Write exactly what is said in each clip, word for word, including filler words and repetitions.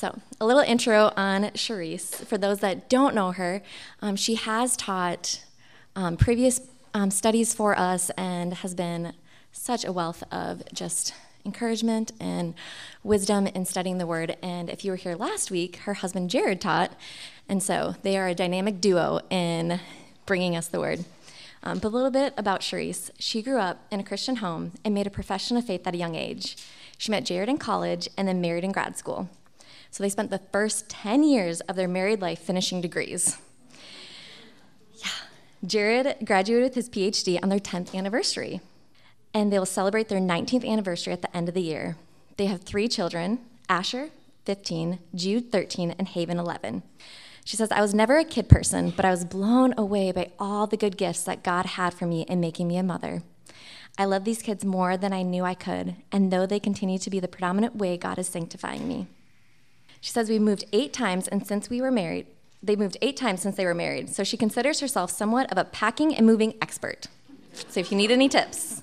So a little intro on Sharice. For those that don't know her, um, she has taught um, previous um, studies for us and has been such a wealth of just encouragement and wisdom in studying the Word. And if you were here last week, her husband Jared taught, and so they are a dynamic duo in bringing us the Word. Um, but a little bit about Sharice. She grew up in a Christian home and made a profession of faith at a young age. She met Jared in college and then married in grad school. So they spent the first ten years of their married life finishing degrees. Yeah. Jared graduated with his P H D on their tenth anniversary, and they will celebrate their nineteenth anniversary at the end of the year. They have three children, Asher, fifteen, Jude, thirteen, and Haven, eleven. She says, I was never a kid person, but I was blown away by all the good gifts that God had for me in making me a mother. I love these kids more than I knew I could, and though they continue to be the predominant way God is sanctifying me. She says, we moved eight times, and since we were married, they moved eight times since they were married, so she considers herself somewhat of a packing and moving expert. So if you need any tips.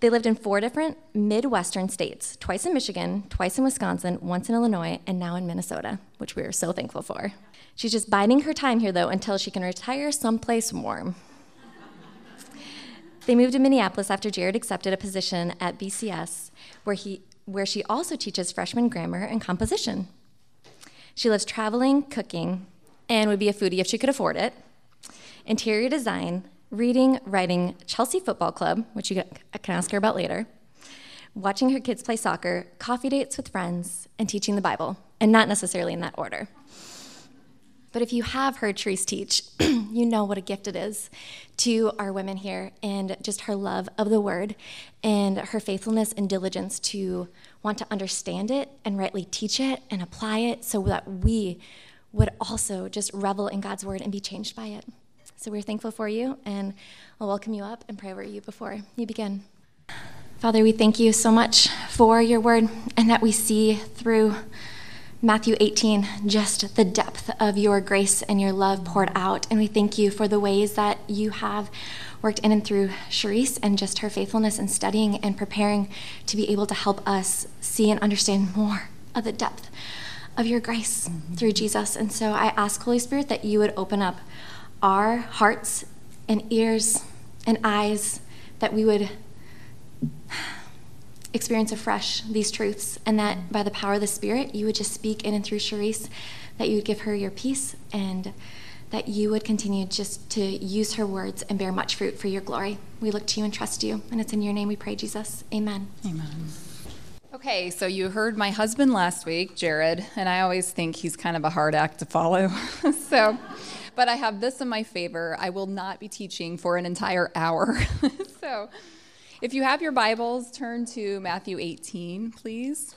They lived in four different Midwestern states, twice in Michigan, twice in Wisconsin, once in Illinois, and now in Minnesota, which we are so thankful for. She's just biding her time here, though, until she can retire someplace warm. They moved to Minneapolis after Jared accepted a position at B C S, where he, where she also teaches freshman grammar and composition. She loves traveling, cooking, and would be a foodie if she could afford it, interior design, reading, writing, Chelsea Football Club, which you can ask her about later, watching her kids play soccer, coffee dates with friends, and teaching the Bible, and not necessarily in that order. But if you have heard Therese teach, you know what a gift it is to our women here, and just her love of the Word and her faithfulness and diligence to want to understand it and rightly teach it and apply it so that we would also just revel in God's Word and be changed by it. So we're thankful for you, and I'll welcome you up and pray over you before you begin. Father, we thank you so much for your Word, and that we see through Matthew eighteen just the depth of your grace and your love poured out. And we thank you for the ways that you have worked in and through Sharice and just her faithfulness in studying and preparing to be able to help us see and understand more of the depth of your grace through Jesus. And so I ask, Holy Spirit, that you would open up our hearts and ears and eyes, that we would experience afresh these truths, and that by the power of the Spirit, you would just speak in and through Sharice, that you would give her your peace, and that you would continue just to use her words and bear much fruit for your glory. We look to you and trust you, and it's in your name we pray, Jesus. Amen. Amen. Okay, so you heard my husband last week, Jared, and I always think he's kind of a hard act to follow. so... But I have this in my favor. I will not be teaching for an entire hour. So if you have your Bibles, turn to Matthew eighteen, please.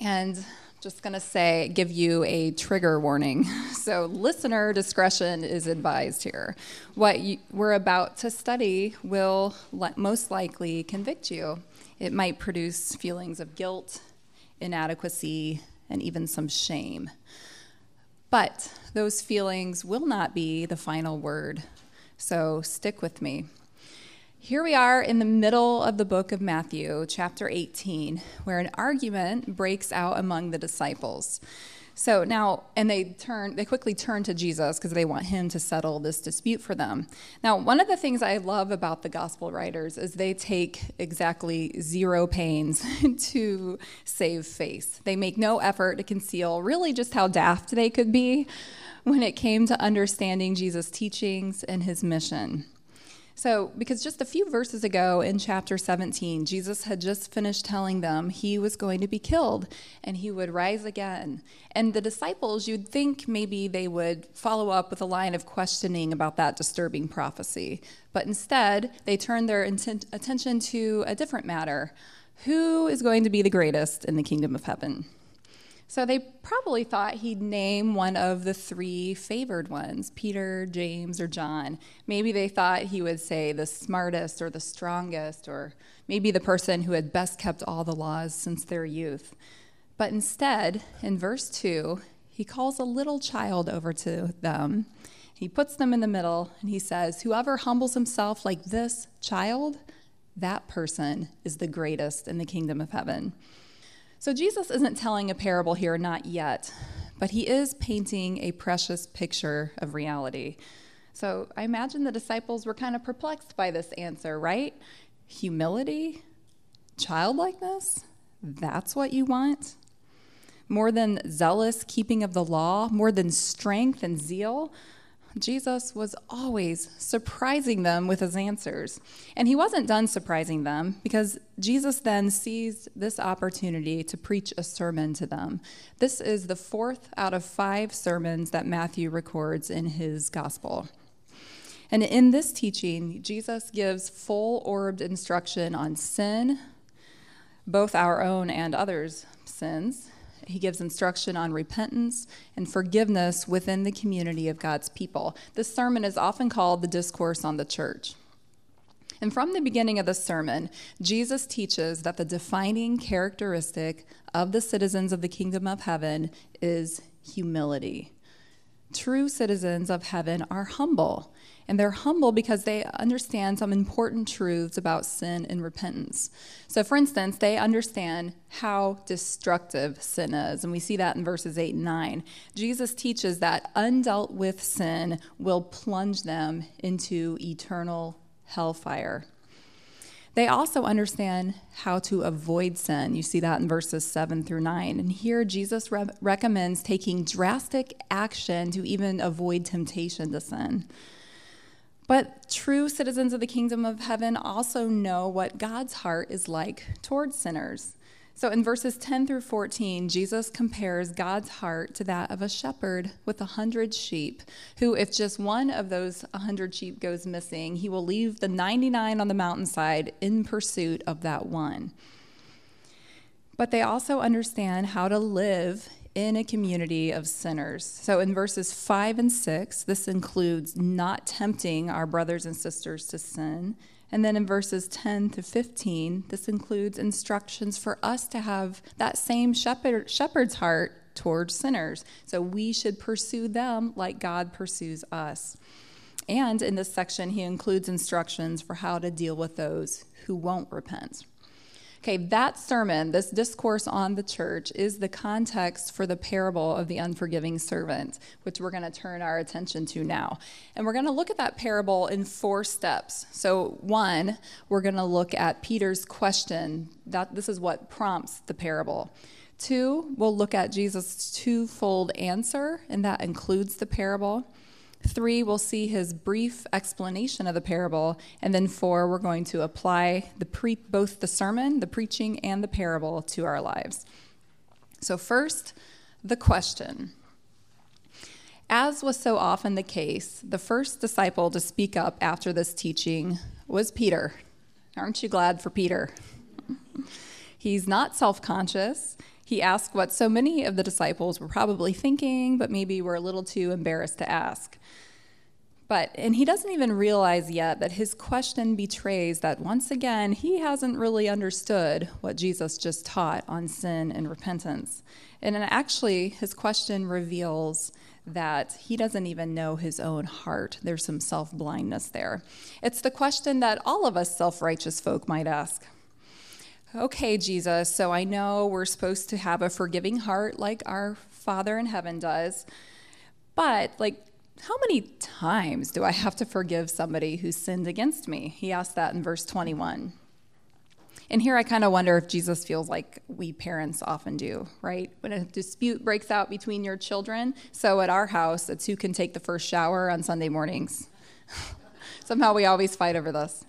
And I'm just going to say, give you a trigger warning. So listener discretion is advised here. What you, we're about to study will le- most likely convict you. It might produce feelings of guilt, inadequacy, and even some shame. But those feelings will not be the final word, so stick with me. Here we are in the middle of the book of Matthew, chapter eighteen, where an argument breaks out among the disciples. So now, and they turn, they quickly turn to Jesus because they want him to settle this dispute for them. Now, one of the things I love about the gospel writers is they take exactly zero pains to save face. They make no effort to conceal really just how daft they could be when it came to understanding Jesus' teachings and his mission. So, because just a few verses ago in chapter seventeen, Jesus had just finished telling them he was going to be killed and he would rise again. And the disciples, you'd think maybe they would follow up with a line of questioning about that disturbing prophecy. But instead, they turned their inten- attention to a different matter. Who is going to be the greatest in the kingdom of heaven? So they probably thought he'd name one of the three favored ones, Peter, James, or John. Maybe they thought he would say the smartest or the strongest, or maybe the person who had best kept all the laws since their youth. But instead, in verse two, he calls a little child over to them. He puts them in the middle, and he says, whoever humbles himself like this child, that person is the greatest in the kingdom of heaven. So Jesus isn't telling a parable here, not yet, but he is painting a precious picture of reality. So I imagine the disciples were kind of perplexed by this answer, right? Humility? Childlikeness? That's what you want? More than zealous keeping of the law, more than strength and zeal, Jesus was always surprising them with his answers. And he wasn't done surprising them, because Jesus then seized this opportunity to preach a sermon to them. This is the fourth out of five sermons that Matthew records in his gospel. And in this teaching, Jesus gives full-orbed instruction on sin, both our own and others' sins. He gives instruction on repentance and forgiveness within the community of God's people. This sermon is often called the Discourse on the Church. And from the beginning of the sermon, Jesus teaches that the defining characteristic of the citizens of the kingdom of heaven is humility. True citizens of heaven are humble, and they're humble because they understand some important truths about sin and repentance. So, for instance, they understand how destructive sin is, and we see that in verses eight and nine. Jesus teaches that undealt with sin will plunge them into eternal hellfire. They also understand how to avoid sin. You see that in verses seven through nine. And here Jesus re- recommends taking drastic action to even avoid temptation to sin. But true citizens of the kingdom of heaven also know what God's heart is like towards sinners. So in verses ten through fourteen, Jesus compares God's heart to that of a shepherd with a hundred sheep, who, if just one of those hundred sheep goes missing, he will leave the ninety-nine on the mountainside in pursuit of that one. But they also understand how to live in a community of sinners. So in verses five and six, this includes not tempting our brothers and sisters to sin. And then in verses ten to fifteen, this includes instructions for us to have that same shepherd, shepherd's heart towards sinners. So we should pursue them like God pursues us. And in this section, he includes instructions for how to deal with those who won't repent. Okay, that sermon, this discourse on the church, is the context for the parable of the unforgiving servant, which we're going to turn our attention to now. And we're going to look at that parable in four steps. So one, we're going to look at Peter's question. That this is what prompts the parable. Two, we'll look at Jesus' twofold answer, and that includes the parable. Three, we'll see his brief explanation of the parable. And then four, we're going to apply the pre- both the sermon, the preaching, and the parable to our lives. So first, the question. As was so often the case, the first disciple to speak up after this teaching was Peter. Aren't you glad for Peter? He's not self-conscious. He asked what so many of the disciples were probably thinking, but maybe were a little too embarrassed to ask. But, and he doesn't even realize yet that his question betrays that once again, he hasn't really understood what Jesus just taught on sin and repentance. And actually, his question reveals that he doesn't even know his own heart. There's some self-blindness there. It's the question that all of us self-righteous folk might ask. Okay, Jesus, so I know we're supposed to have a forgiving heart like our Father in heaven does, but like, how many times do I have to forgive somebody who sinned against me? He asked that in verse twenty-one. And here I kind of wonder if Jesus feels like we parents often do, right? When a dispute breaks out between your children, so at our house, it's who can take the first shower on Sunday mornings. Somehow we always fight over this.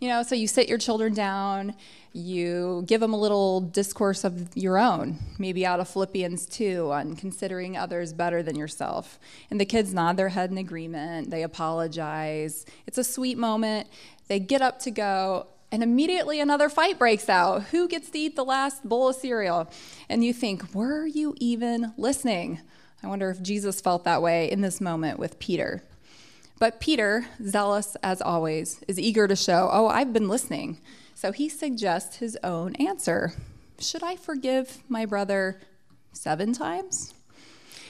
You know, so you sit your children down, you give them a little discourse of your own, maybe out of Philippians two on considering others better than yourself. And the kids nod their head in agreement, they apologize. It's a sweet moment. They get up to go, and immediately another fight breaks out. Who gets to eat the last bowl of cereal? And you think, were you even listening? I wonder if Jesus felt that way in this moment with Peter. But Peter, zealous as always, is eager to show, oh, I've been listening. So he suggests his own answer. Should I forgive my brother seven times?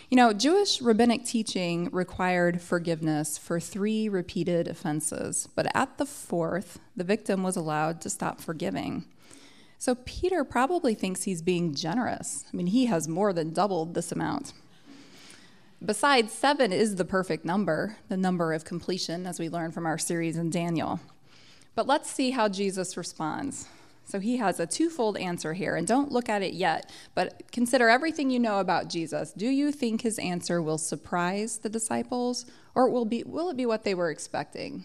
You know, Jewish rabbinic teaching required forgiveness for three repeated offenses, but at the fourth, the victim was allowed to stop forgiving. So Peter probably thinks he's being generous. I mean, he has more than doubled this amount. Besides, seven is the perfect number, the number of completion, as we learn from our series in Daniel. But let's see how Jesus responds. So he has a twofold answer here, and don't look at it yet, but consider everything you know about Jesus. Do you think his answer will surprise the disciples, or will be will it be what they were expecting?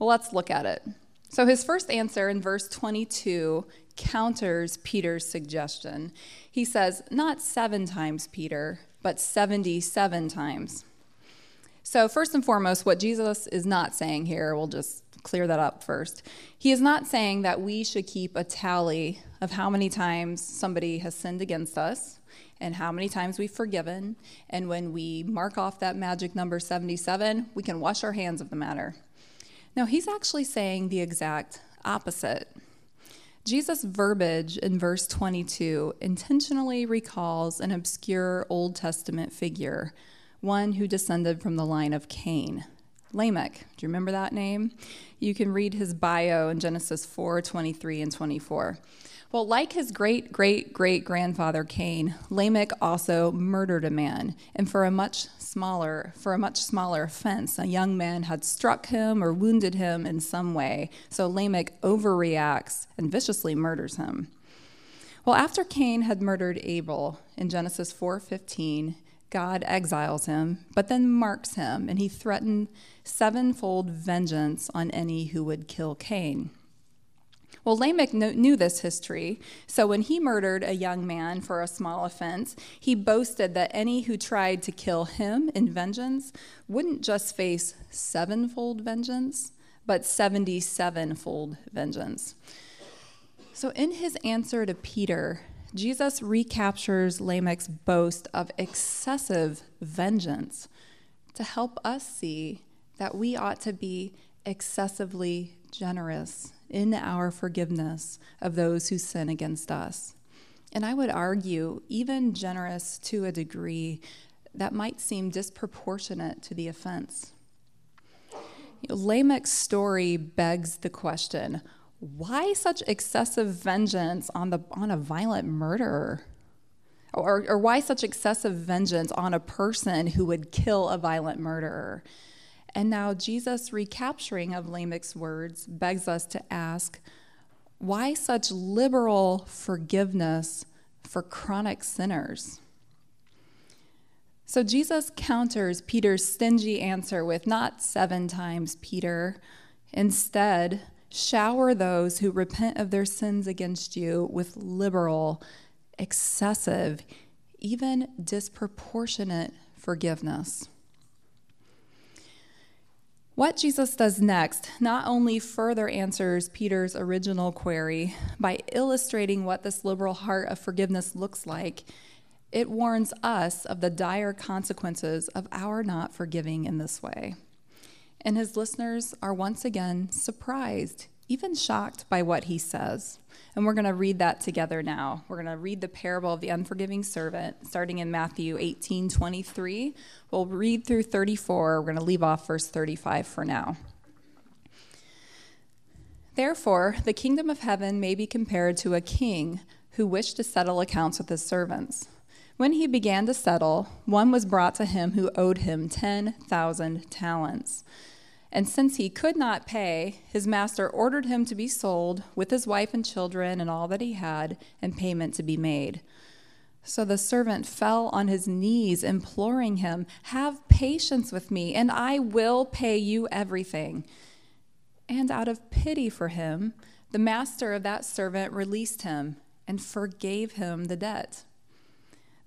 Well, let's look at it. So his first answer in verse twenty-two counters Peter's suggestion. He says, not seven times, Peter, but seventy-seven times. So first and foremost, what Jesus is not saying here, we'll just clear that up first. He is not saying that we should keep a tally of how many times somebody has sinned against us and how many times we've forgiven. And when we mark off that magic number seventy-seven, we can wash our hands of the matter. No, he's actually saying the exact opposite. Jesus' verbiage in verse twenty-two intentionally recalls an obscure Old Testament figure, one who descended from the line of Cain. Lamech, do you remember that name? You can read his bio in Genesis four, twenty-three, and twenty-four. Well, like his great-great-great-grandfather Cain, Lamech also murdered a man, and for a much smaller, for a much smaller offense. A young man had struck him or wounded him in some way, so Lamech overreacts and viciously murders him. Well, after Cain had murdered Abel in Genesis four fifteen, God exiles him, but then marks him, and he threatened sevenfold vengeance on any who would kill Cain. Well, Lamech knew this history, so when he murdered a young man for a small offense, he boasted that any who tried to kill him in vengeance wouldn't just face sevenfold vengeance, but seventy-sevenfold vengeance. So in his answer to Peter, Jesus recaptures Lamech's boast of excessive vengeance to help us see that we ought to be excessively generous in our forgiveness of those who sin against us. And I would argue, even generous to a degree that might seem disproportionate to the offense. Lamech's story begs the question, why such excessive vengeance on the on a violent murderer? Or, or why such excessive vengeance on a person who would kill a violent murderer? And now Jesus' recapturing of Lamech's words begs us to ask, why such liberal forgiveness for chronic sinners? So Jesus counters Peter's stingy answer with not seven times, Peter. Instead, shower those who repent of their sins against you with liberal, excessive, even disproportionate forgiveness. What Jesus does next not only further answers Peter's original query by illustrating what this liberal heart of forgiveness looks like, it warns us of the dire consequences of our not forgiving in this way. And his listeners are once again surprised, even shocked by what he says. And we're going to read that together now. We're going to read the parable of the unforgiving servant, starting in Matthew eighteen twenty-three. We'll read through thirty-four. We're going to leave off verse thirty-five for now. Therefore, the kingdom of heaven may be compared to a king who wished to settle accounts with his servants. When he began to settle, one was brought to him who owed him ten thousand talents. And since he could not pay, his master ordered him to be sold with his wife and children and all that he had, and payment to be made. So the servant fell on his knees, imploring him, "Have patience with me, and I will pay you everything." And out of pity for him, the master of that servant released him and forgave him the debt.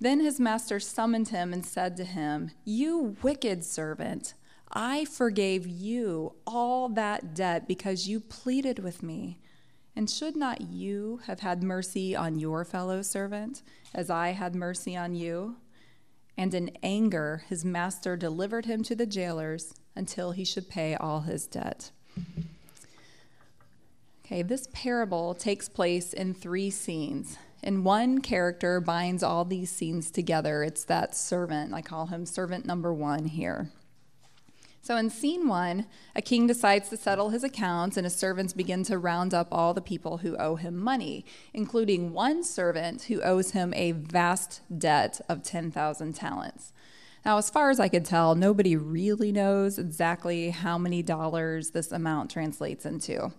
Then his master summoned him and said to him, "You wicked servant, I forgave you all that debt because you pleaded with me. And should not you have had mercy on your fellow servant, as I had mercy on you? And in anger, his master delivered him to the jailers until he should pay all his debt. Okay, this parable takes place in three scenes, and one character binds all these scenes together. It's that servant. I call him servant number one here. So in scene one, a king decides to settle his accounts, and his servants begin to round up all the people who owe him money, including one servant who owes him a vast debt of ten thousand talents. Now, as far as I could tell, nobody really knows exactly how many dollars this amount translates into.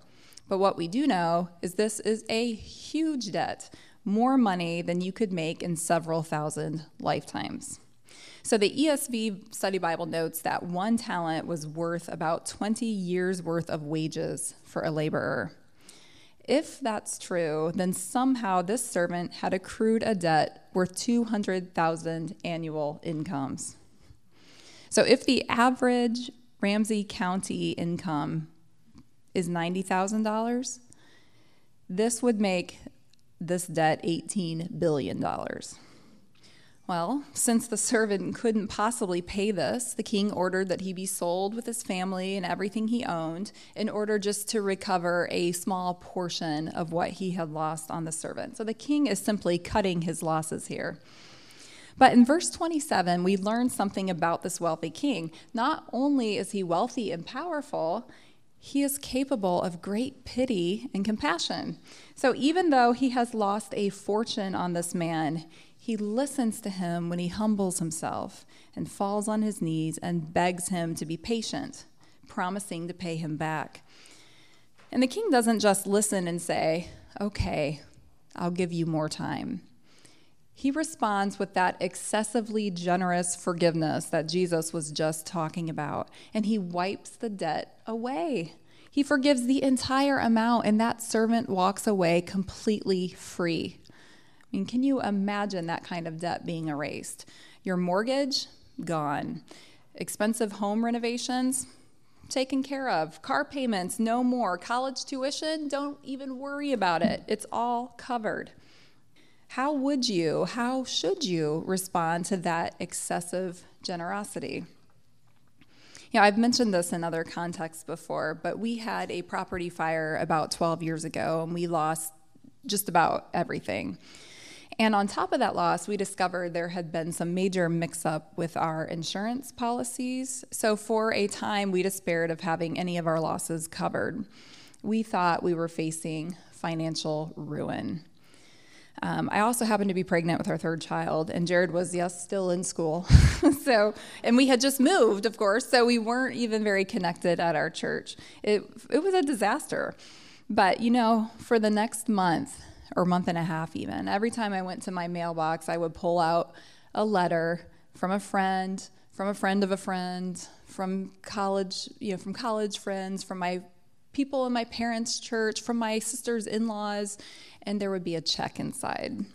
But what we do know is this is a huge debt, more money than you could make in several thousand lifetimes. So the E S V Study Bible notes that one talent was worth about twenty years' worth of wages for a laborer. If that's true, then somehow this servant had accrued a debt worth two hundred thousand annual incomes. So if the average Ramsey County income is ninety thousand dollars, this would make this debt eighteen billion dollars. Well, since the servant couldn't possibly pay this, the king ordered that he be sold with his family and everything he owned in order just to recover a small portion of what he had lost on the servant. So the king is simply cutting his losses here. But in verse twenty-seven, we learn something about this wealthy king. Not only is he wealthy and powerful, he is capable of great pity and compassion. So even though he has lost a fortune on this man, he listens to him when he humbles himself and falls on his knees and begs him to be patient, promising to pay him back. And the king doesn't just listen and say, "Okay, I'll give you more time." He responds with that excessively generous forgiveness that Jesus was just talking about, and he wipes the debt away. He forgives the entire amount, and that servant walks away completely free. I mean, can you imagine that kind of debt being erased? Your mortgage, gone. Expensive home renovations, taken care of. Car payments, no more. College tuition, don't even worry about it. It's all covered. How would you, how should you respond to that excessive generosity? You know, I've mentioned this in other contexts before, but we had a property fire about twelve years ago, and we lost just about everything. And on top of that loss, we discovered there had been some major mix-up with our insurance policies. So for a time, we despaired of having any of our losses covered. We thought we were facing financial ruin. Um, I also happened to be pregnant with our third child, and Jared was, yes, still in school. So, and we had just moved, of course, so we weren't even very connected at our church. It, it was a disaster. But, you know, for the next month, or month and a half even, every time I went to my mailbox, I would pull out a letter from a friend, from a friend of a friend, from college, you know, from college friends, from my people in my parents' church, from my sister's in-laws, and there would be a check inside.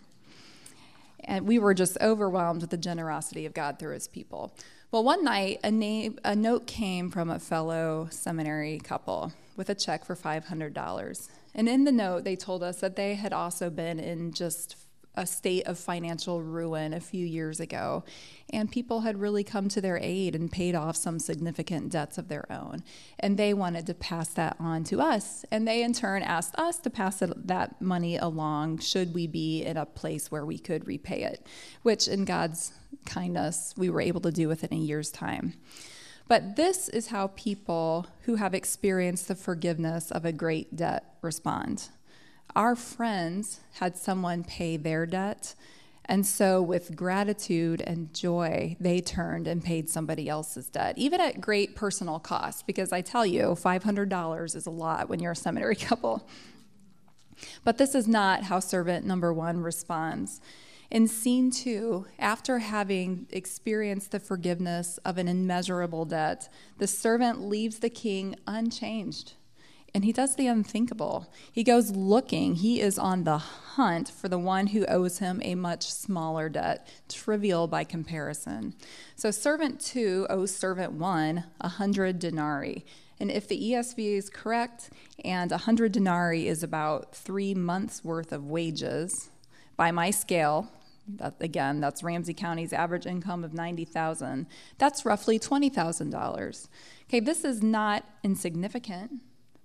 And we were just overwhelmed with the generosity of God through his people. Well, one night, a, name, a note came from a fellow seminary couple with a check for five hundred dollars. And in the note, they told us that they had also been in just a state of financial ruin a few years ago, and people had really come to their aid and paid off some significant debts of their own. And they wanted to pass that on to us, and they in turn asked us to pass that money along should we be in a place where we could repay it, which in God's kindness, we were able to do within a year's time. But this is how people who have experienced the forgiveness of a great debt respond. Our friends had someone pay their debt, and so with gratitude and joy, they turned and paid somebody else's debt, even at great personal cost, because I tell you, five hundred dollars is a lot when you're a seminary couple. But this is not how servant number one responds. In scene two, after having experienced the forgiveness of an immeasurable debt, the servant leaves the king unchanged. And he does the unthinkable. He goes looking. He is on the hunt for the one who owes him a much smaller debt, trivial by comparison. So servant two owes servant one a hundred denarii, And if the E S V is correct, and one hundred denarii is about three months' worth of wages, by my scale, that, again, that's Ramsey County's average income of ninety thousand dollars, that's roughly twenty thousand dollars. Okay, this is not insignificant,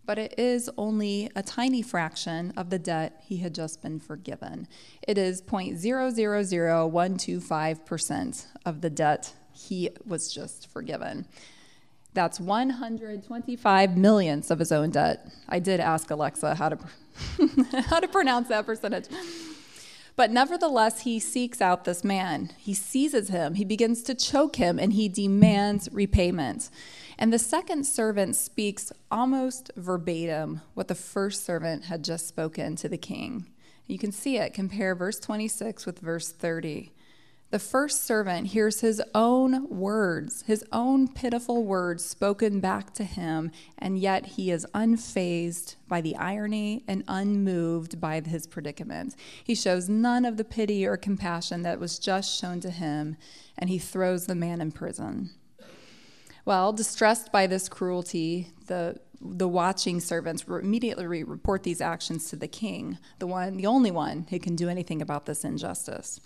but it is only a tiny fraction of the debt he had just been forgiven. It is zero point zero zero zero one two five percent of the debt he was just forgiven. That's one hundred twenty-five millionths of his own debt. I did ask Alexa how to how to pronounce that percentage. But nevertheless, he seeks out this man. He seizes him. He begins to choke him, and he demands repayment. And the second servant speaks almost verbatim what the first servant had just spoken to the king. You can see it. Compare verse twenty-six with verse thirty. The first servant hears his own words, his own pitiful words spoken back to him, and yet he is unfazed by the irony and unmoved by his predicament. He shows none of the pity or compassion that was just shown to him, and he throws the man in prison. Well, distressed by this cruelty, the the watching servants immediately report these actions to the king, the one, the only one who can do anything about this injustice.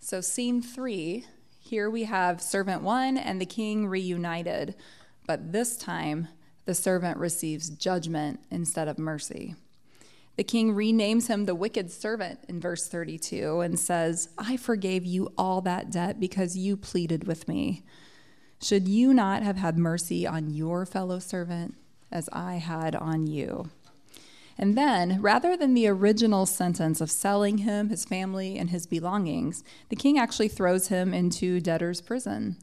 So scene three, here we have servant one and the king reunited, but this time the servant receives judgment instead of mercy. The king renames him the wicked servant in verse thirty-two and says, "I forgave you all that debt because you pleaded with me. Should you not have had mercy on your fellow servant as I had on you?" And then, rather than the original sentence of selling him, his family, and his belongings, the king actually throws him into debtor's prison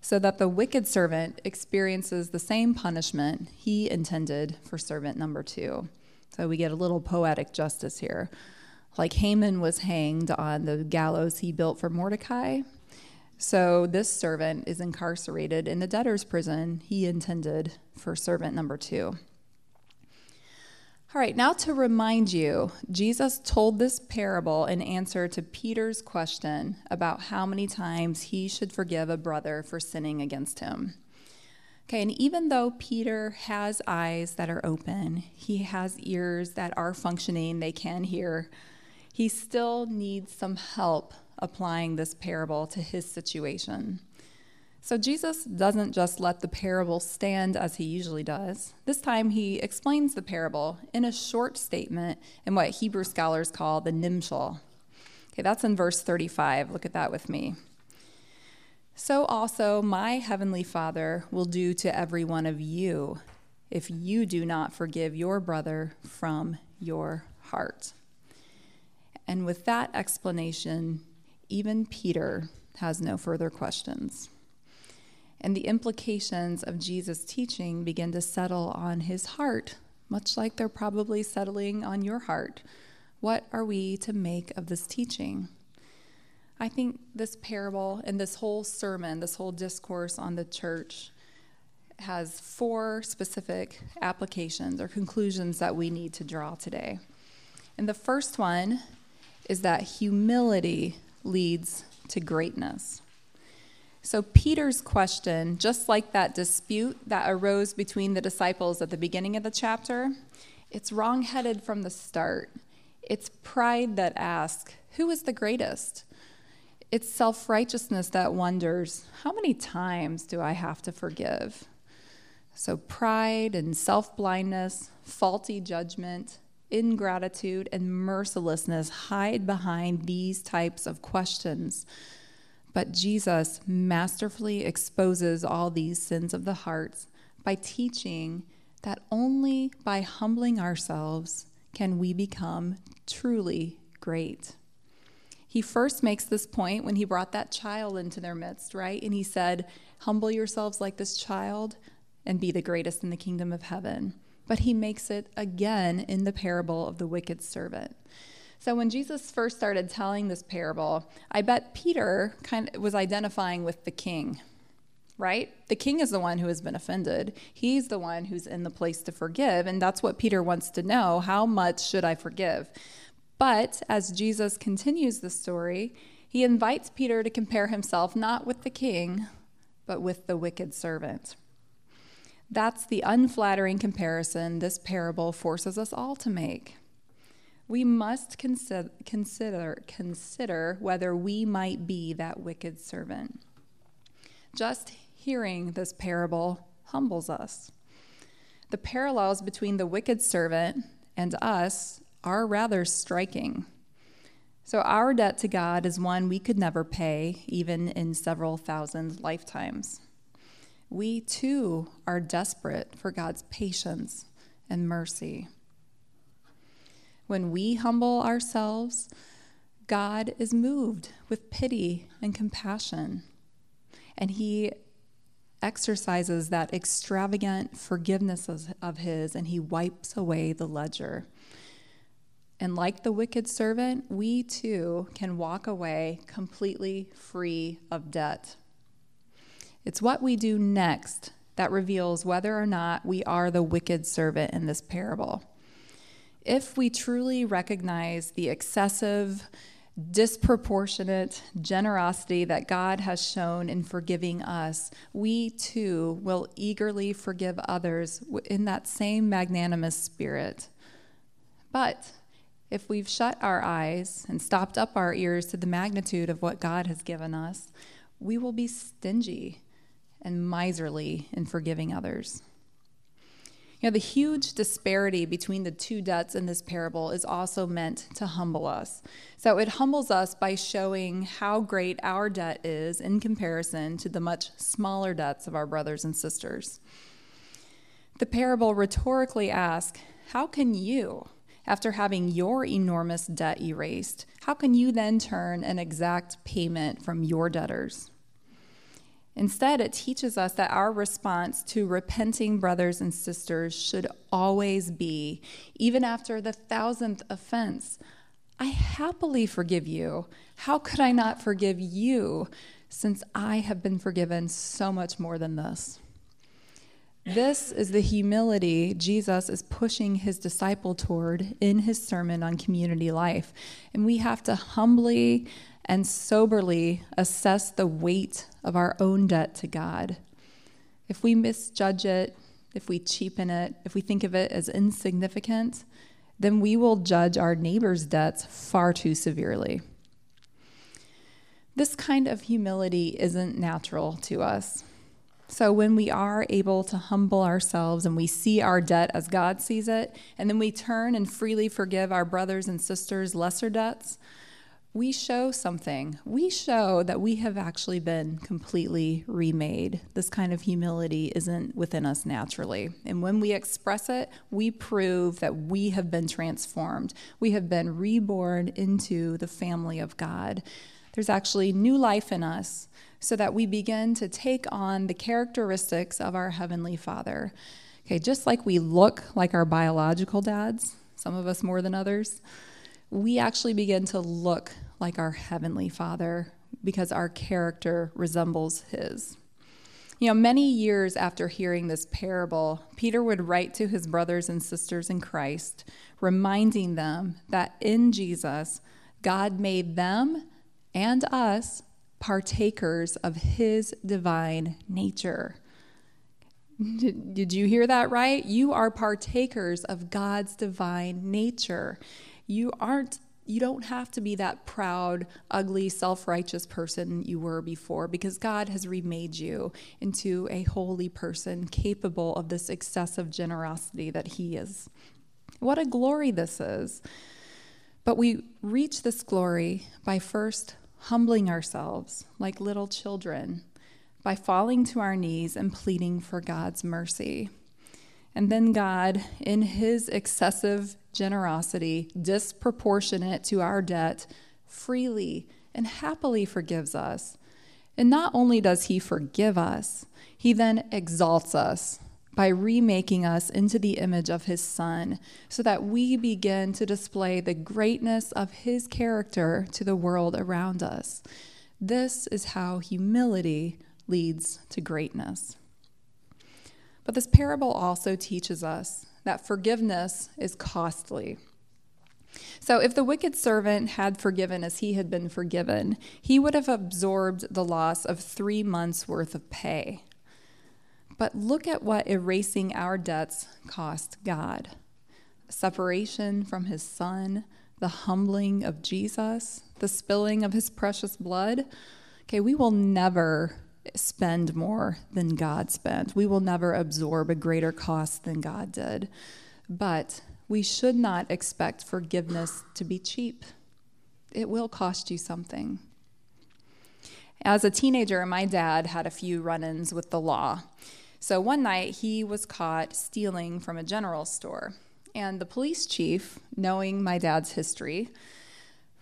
so that the wicked servant experiences the same punishment he intended for servant number two. So we get a little poetic justice here. Like Haman was hanged on the gallows he built for Mordecai, so this servant is incarcerated in the debtor's prison he intended for servant number two. All right, now to remind you, Jesus told this parable in answer to Peter's question about how many times he should forgive a brother for sinning against him. Okay, and even though Peter has eyes that are open, he has ears that are functioning, they can hear, he still needs some help applying this parable to his situation. So Jesus doesn't just let the parable stand as he usually does. This time he explains the parable in a short statement in what Hebrew scholars call the nimshal. Okay, that's in verse thirty-five. Look at that with me. "So also my heavenly Father will do to every one of you if you do not forgive your brother from your heart." And with that explanation, even Peter has no further questions. And the implications of Jesus' teaching begin to settle on his heart, much like they're probably settling on your heart. What are we to make of this teaching? I think this parable and this whole sermon, this whole discourse on the church, has four specific applications or conclusions that we need to draw today. And the first one is that humility leads to greatness. So Peter's question, just like that dispute that arose between the disciples at the beginning of the chapter, it's wrong-headed from the start. It's pride that asks, who is the greatest? It's self-righteousness that wonders, how many times do I have to forgive? So pride and self-blindness, faulty judgment, ingratitude, and mercilessness hide behind these types of questions. But Jesus masterfully exposes all these sins of the hearts by teaching that only by humbling ourselves can we become truly great. He first makes this point when he brought that child into their midst, right? And he said, "Humble yourselves like this child and be the greatest in the kingdom of heaven." But he makes it again in the parable of the wicked servant. So when Jesus first started telling this parable, I bet Peter kind of was identifying with the king, right? The king is the one who has been offended. He's the one who's in the place to forgive, and that's what Peter wants to know. How much should I forgive? But as Jesus continues the story, he invites Peter to compare himself not with the king, but with the wicked servant. That's the unflattering comparison this parable forces us all to make. We must consider, consider, consider whether we might be that wicked servant. Just hearing this parable humbles us. The parallels between the wicked servant and us are rather striking. So our debt to God is one we could never pay, even in several thousand lifetimes. We too are desperate for God's patience and mercy. When we humble ourselves, God is moved with pity and compassion, and he exercises that extravagant forgiveness of his, and he wipes away the ledger. And like the wicked servant, we too can walk away completely free of debt. It's what we do next that reveals whether or not we are the wicked servant in this parable. If we truly recognize the excessive, disproportionate generosity that God has shown in forgiving us, we too will eagerly forgive others in that same magnanimous spirit. But if we've shut our eyes and stopped up our ears to the magnitude of what God has given us, we will be stingy and miserly in forgiving others. You know, the huge disparity between the two debts in this parable is also meant to humble us. So it humbles us by showing how great our debt is in comparison to the much smaller debts of our brothers and sisters. The parable rhetorically asks, how can you, after having your enormous debt erased, how can you then turn and exact payment from your debtors? Instead, it teaches us that our response to repenting brothers and sisters should always be, even after the thousandth offense, I happily forgive you. How could I not forgive you, since I have been forgiven so much more than this? This is the humility Jesus is pushing his disciple toward in his sermon on community life. And we have to humbly and soberly assess the weight of our own debt to God. If we misjudge it, if we cheapen it, if we think of it as insignificant, then we will judge our neighbor's debts far too severely. This kind of humility isn't natural to us. So when we are able to humble ourselves and we see our debt as God sees it, and then we turn and freely forgive our brothers and sisters' lesser debts, we show something. We show that we have actually been completely remade. This kind of humility isn't within us naturally. And when we express it, we prove that we have been transformed. We have been reborn into the family of God. There's actually new life in us, so that we begin to take on the characteristics of our Heavenly Father. Okay, just like we look like our biological dads, some of us more than others, we actually begin to look like our Heavenly Father because our character resembles his. You know, many years after hearing this parable, Peter would write to his brothers and sisters in Christ, reminding them that in Jesus, God made them and us partakers of his divine nature. Did you hear that right? You are partakers of God's divine nature. You aren't, you don't have to be that proud, ugly, self-righteous person you were before, because God has remade you into a holy person capable of this excessive generosity that he is. What a glory this is. But we reach this glory by first humbling ourselves like little children, by falling to our knees and pleading for God's mercy. And then God, in his excessive generosity, disproportionate to our debt, freely and happily forgives us. And not only does he forgive us, he then exalts us by remaking us into the image of his Son, so that we begin to display the greatness of his character to the world around us. This is how humility leads to greatness. But this parable also teaches us that forgiveness is costly. So if the wicked servant had forgiven as he had been forgiven, he would have absorbed the loss of three months' worth of pay. But look at what erasing our debts cost God. Separation from his son, the humbling of Jesus, the spilling of his precious blood. Okay, we will never spend more than God spent. We will never absorb a greater cost than God did. But we should not expect forgiveness to be cheap. It will cost you something. As a teenager, my dad had a few run-ins with the law. So one night, he was caught stealing from a general store. And the police chief, knowing my dad's history,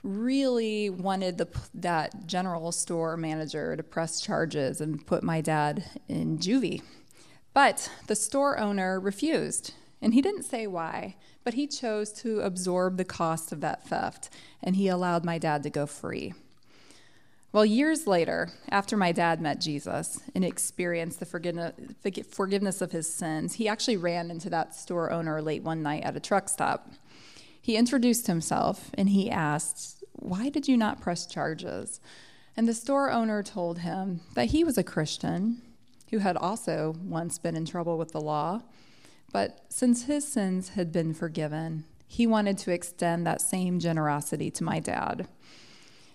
really wanted the, that general store manager to press charges and put my dad in juvie. But the store owner refused. And he didn't say why, but he chose to absorb the cost of that theft, and he allowed my dad to go free. Well, years later, after my dad met Jesus and experienced the forgiveness of his sins, he actually ran into that store owner late one night at a truck stop. He introduced himself, and he asked, "Why did you not press charges?" And the store owner told him that he was a Christian who had also once been in trouble with the law, but since his sins had been forgiven, he wanted to extend that same generosity to my dad.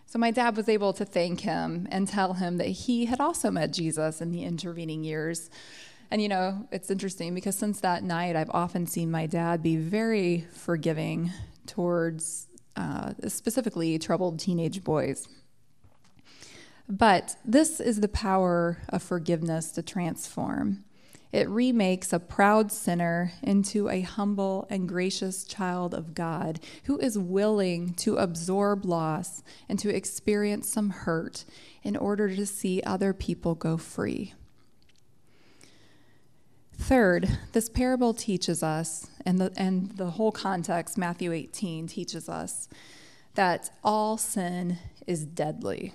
So my dad was able to thank him and tell him that he had also met Jesus in the intervening years. And, you know, it's interesting because since that night, I've often seen my dad be very forgiving towards uh, specifically troubled teenage boys. But this is the power of forgiveness to transform. It remakes a proud sinner into a humble and gracious child of God who is willing to absorb loss and to experience some hurt in order to see other people go free. Third, this parable teaches us, and the, and the whole context, Matthew eighteen, teaches us that all sin is deadly.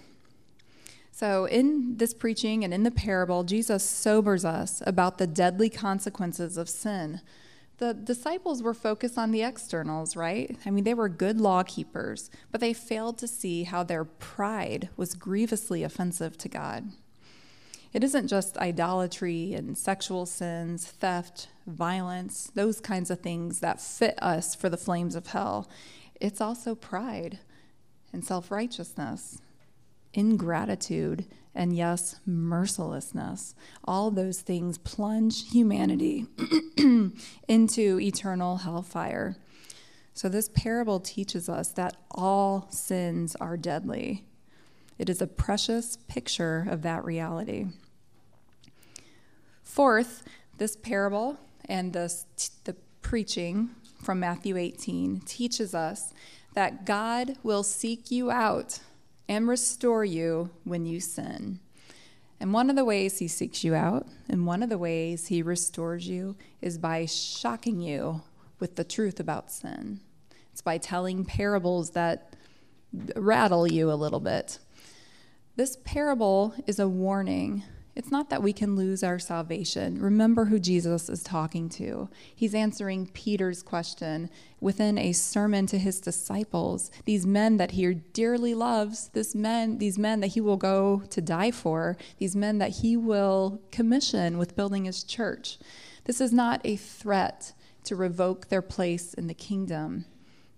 So in this preaching and in the parable, Jesus sobers us about the deadly consequences of sin. The disciples were focused on the externals, right? I mean, they were good law keepers, but they failed to see how their pride was grievously offensive to God. It isn't just idolatry and sexual sins, theft, violence, those kinds of things that fit us for the flames of hell. It's also pride and self-righteousness, ingratitude, and yes, mercilessness. All those things plunge humanity into eternal hellfire. So this parable teaches us that all sins are deadly. It is a precious picture of that reality. Fourth, this parable and this, the preaching from Matthew eighteen teaches us that God will seek you out and restore you when you sin. And one of the ways he seeks you out, and one of the ways he restores you, is by shocking you with the truth about sin. It's by telling parables that rattle you a little bit. This parable is a warning. It's not that we can lose our salvation. Remember who Jesus is talking to. He's answering Peter's question within a sermon to his disciples, these men that he dearly loves, this men, these men that he will go to die for, these men that he will commission with building his church. This is not a threat to revoke their place in the kingdom,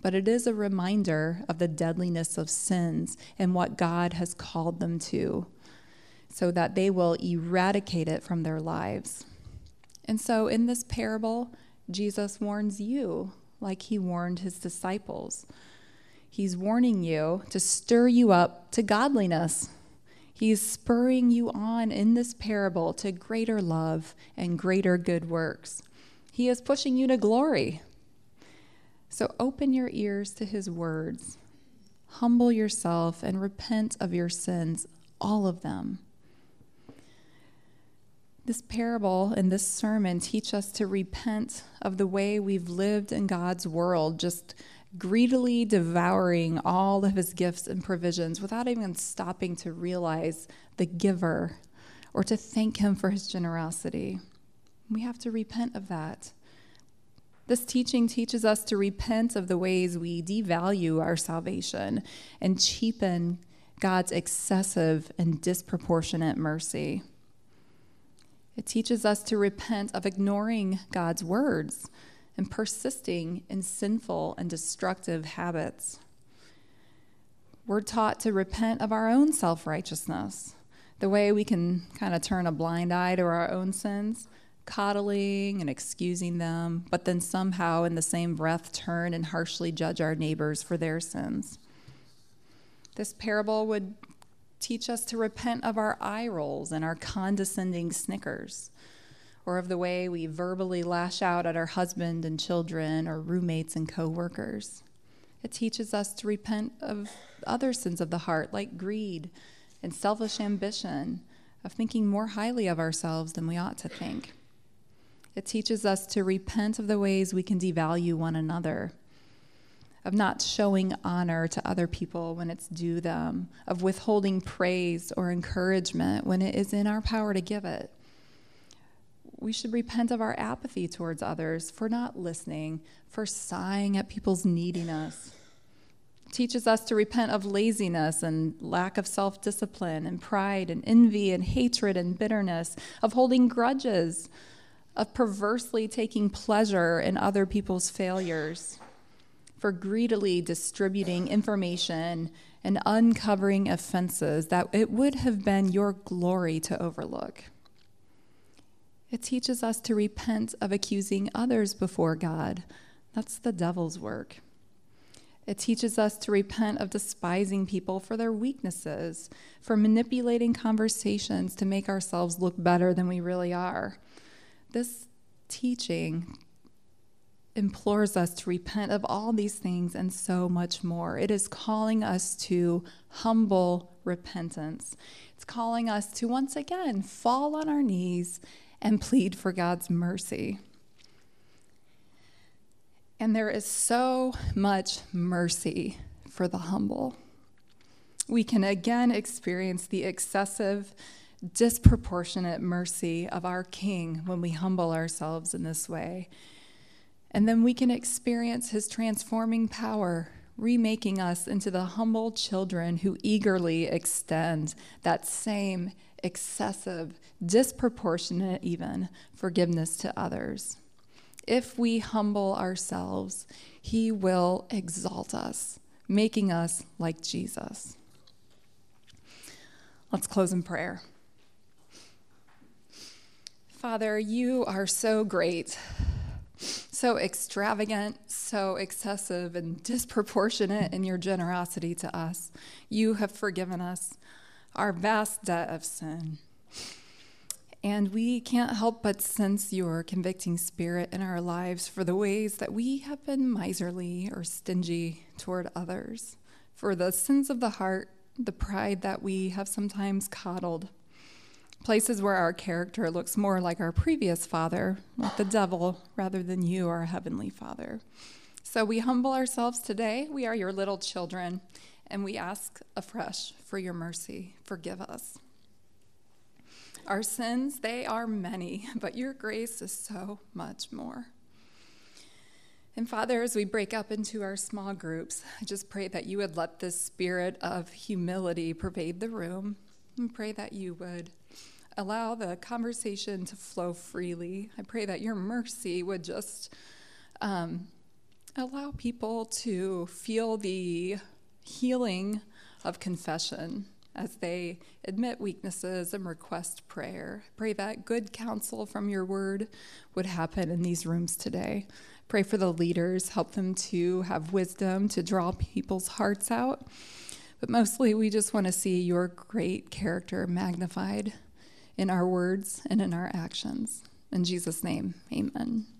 but it is a reminder of the deadliness of sins and what God has called them to, so that they will eradicate it from their lives. And so in this parable, Jesus warns you like he warned his disciples. He's warning you to stir you up to godliness. He's spurring you on in this parable to greater love and greater good works. He is pushing you to glory. So open your ears to his words. Humble yourself and repent of your sins, all of them. This parable and this sermon teach us to repent of the way we've lived in God's world, just greedily devouring all of his gifts and provisions without even stopping to realize the giver or to thank him for his generosity. We have to repent of that. This teaching teaches us to repent of the ways we devalue our salvation and cheapen God's excessive and disproportionate mercy. It teaches us to repent of ignoring God's words and persisting in sinful and destructive habits. We're taught to repent of our own self-righteousness, the way we can kind of turn a blind eye to our own sins, coddling and excusing them, but then somehow in the same breath turn and harshly judge our neighbors for their sins. This parable would teach us to repent of our eye rolls and our condescending snickers, or of the way we verbally lash out at our husband and children or roommates and co-workers. It teaches us to repent of other sins of the heart, like greed and selfish ambition, of thinking more highly of ourselves than we ought to think. It teaches us to repent of the ways we can devalue one another, of not showing honor to other people when it's due them, of withholding praise or encouragement when it is in our power to give it. We should repent of our apathy towards others, for not listening, for sighing at people's neediness. It teaches us to repent of laziness and lack of self-discipline and pride and envy and hatred and bitterness, of holding grudges, of perversely taking pleasure in other people's failures, for greedily distributing information and uncovering offenses that it would have been your glory to overlook. It teaches us to repent of accusing others before God. That's the devil's work. It teaches us to repent of despising people for their weaknesses, for manipulating conversations to make ourselves look better than we really are. This teaching implores us to repent of all these things and so much more. It is calling us to humble repentance. It's calling us to once again fall on our knees and plead for God's mercy. And there is so much mercy for the humble. We can again experience the excessive, disproportionate mercy of our King when we humble ourselves in this way. And then we can experience his transforming power, remaking us into the humble children who eagerly extend that same excessive, disproportionate even, forgiveness to others. If we humble ourselves, he will exalt us, making us like Jesus. Let's close in prayer. Father, you are so great, so extravagant, so excessive and disproportionate in your generosity to us. You have forgiven us our vast debt of sin. And we can't help but sense your convicting spirit in our lives for the ways that we have been miserly or stingy toward others, for the sins of the heart, the pride that we have sometimes coddled, places where our character looks more like our previous father, like the devil, rather than you, our Heavenly Father. So we humble ourselves today. We are your little children. And we ask afresh for your mercy. Forgive us. Our sins, they are many, but your grace is so much more. And Father, as we break up into our small groups, I just pray that you would let this spirit of humility pervade the room, and pray that you would allow the conversation to flow freely. I pray that your mercy would just um, allow people to feel the healing of confession as they admit weaknesses and request prayer. Pray that good counsel from your word would happen in these rooms today. Pray for the leaders, help them to have wisdom to draw people's hearts out. But mostly we just want to see your great character magnified in our words and in our actions. In Jesus' name, amen.